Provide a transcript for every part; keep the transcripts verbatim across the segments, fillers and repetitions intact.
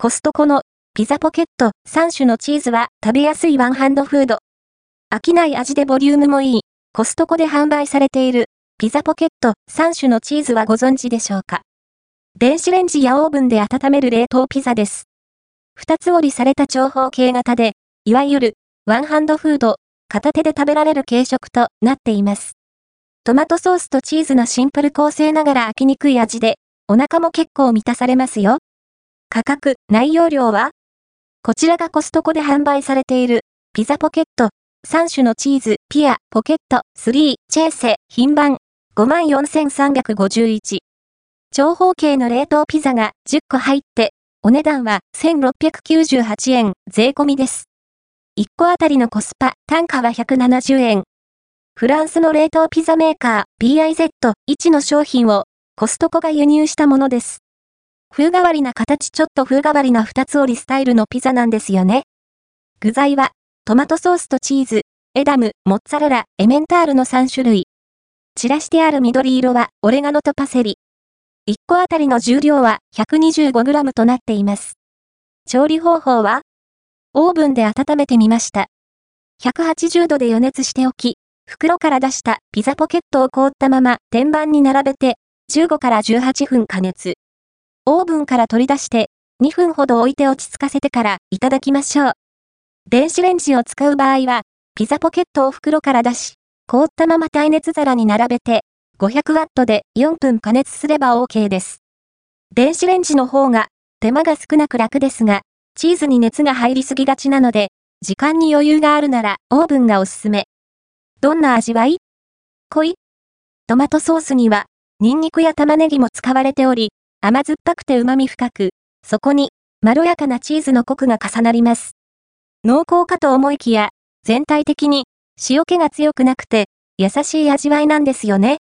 コストコのピザポケットさん種のチーズは食べやすいワンハンドフード。飽きない味でボリュームもいい、コストコで販売されているピザポケットさん種のチーズはご存知でしょうか。電子レンジやオーブンで温める冷凍ピザです。ふたつ折りされた長方形型で、いわゆるワンハンドフード、片手で食べられる軽食となっています。トマトソースとチーズのシンプル構成ながら飽きにくい味で、お腹も結構満たされますよ。価格、内容量は？こちらがコストコで販売されている、ピザポケット、さん種のチーズ、ピア、ポケット、スリー、チェーセ、品番、ごまんよんせんさんびゃくごじゅういち。長方形の冷凍ピザがじゅっこ入って、お値段はせんろっぴゃくきゅうじゅうはちえん、税込みです。いっこあたりのコスパ、単価はひゃくななじゅうえん。フランスの冷凍ピザメーカー、ビーアイゼットワン の商品を、コストコが輸入したものです。風変わりな形ちょっと風変わりな二つ折りスタイルのピザなんですよね。具材は、トマトソースとチーズ、エダム、モッツァレラ、エメンタールのさん種類。散らしてある緑色はオレガノとパセリ。いっこあたりの重量は ひゃくにじゅうごグラム となっています。調理方法は、オーブンで温めてみました。ひゃくはちじゅうどで予熱しておき、袋から出したピザポケットを凍ったまま天板に並べて、じゅうごからじゅうはちふん加熱。オーブンから取り出して、にふんほど置いて落ち着かせてからいただきましょう。電子レンジを使う場合は、ピザポケットを袋から出し、凍ったまま耐熱皿に並べて、ごひゃくワットでよんぷん加熱すれば オーケー です。電子レンジの方が手間が少なく楽ですが、チーズに熱が入りすぎがちなので、時間に余裕があるならオーブンがおすすめ。どんな味わい？濃い？トマトソースには、ニンニクや玉ねぎも使われており、甘酸っぱくて旨味深く、そこに、まろやかなチーズのコクが重なります。濃厚かと思いきや、全体的に、塩気が強くなくて、優しい味わいなんですよね。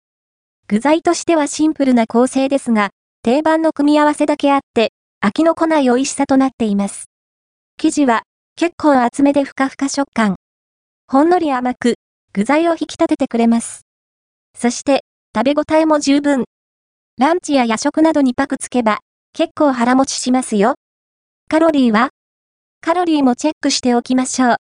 具材としてはシンプルな構成ですが、定番の組み合わせだけあって、飽きのこない美味しさとなっています。生地は、結構厚めでふかふか食感。ほんのり甘く、具材を引き立ててくれます。そして、食べ応えも十分。ランチや夜食などにパクつけば、結構腹持ちしますよ。カロリーは？カロリーもチェックしておきましょう。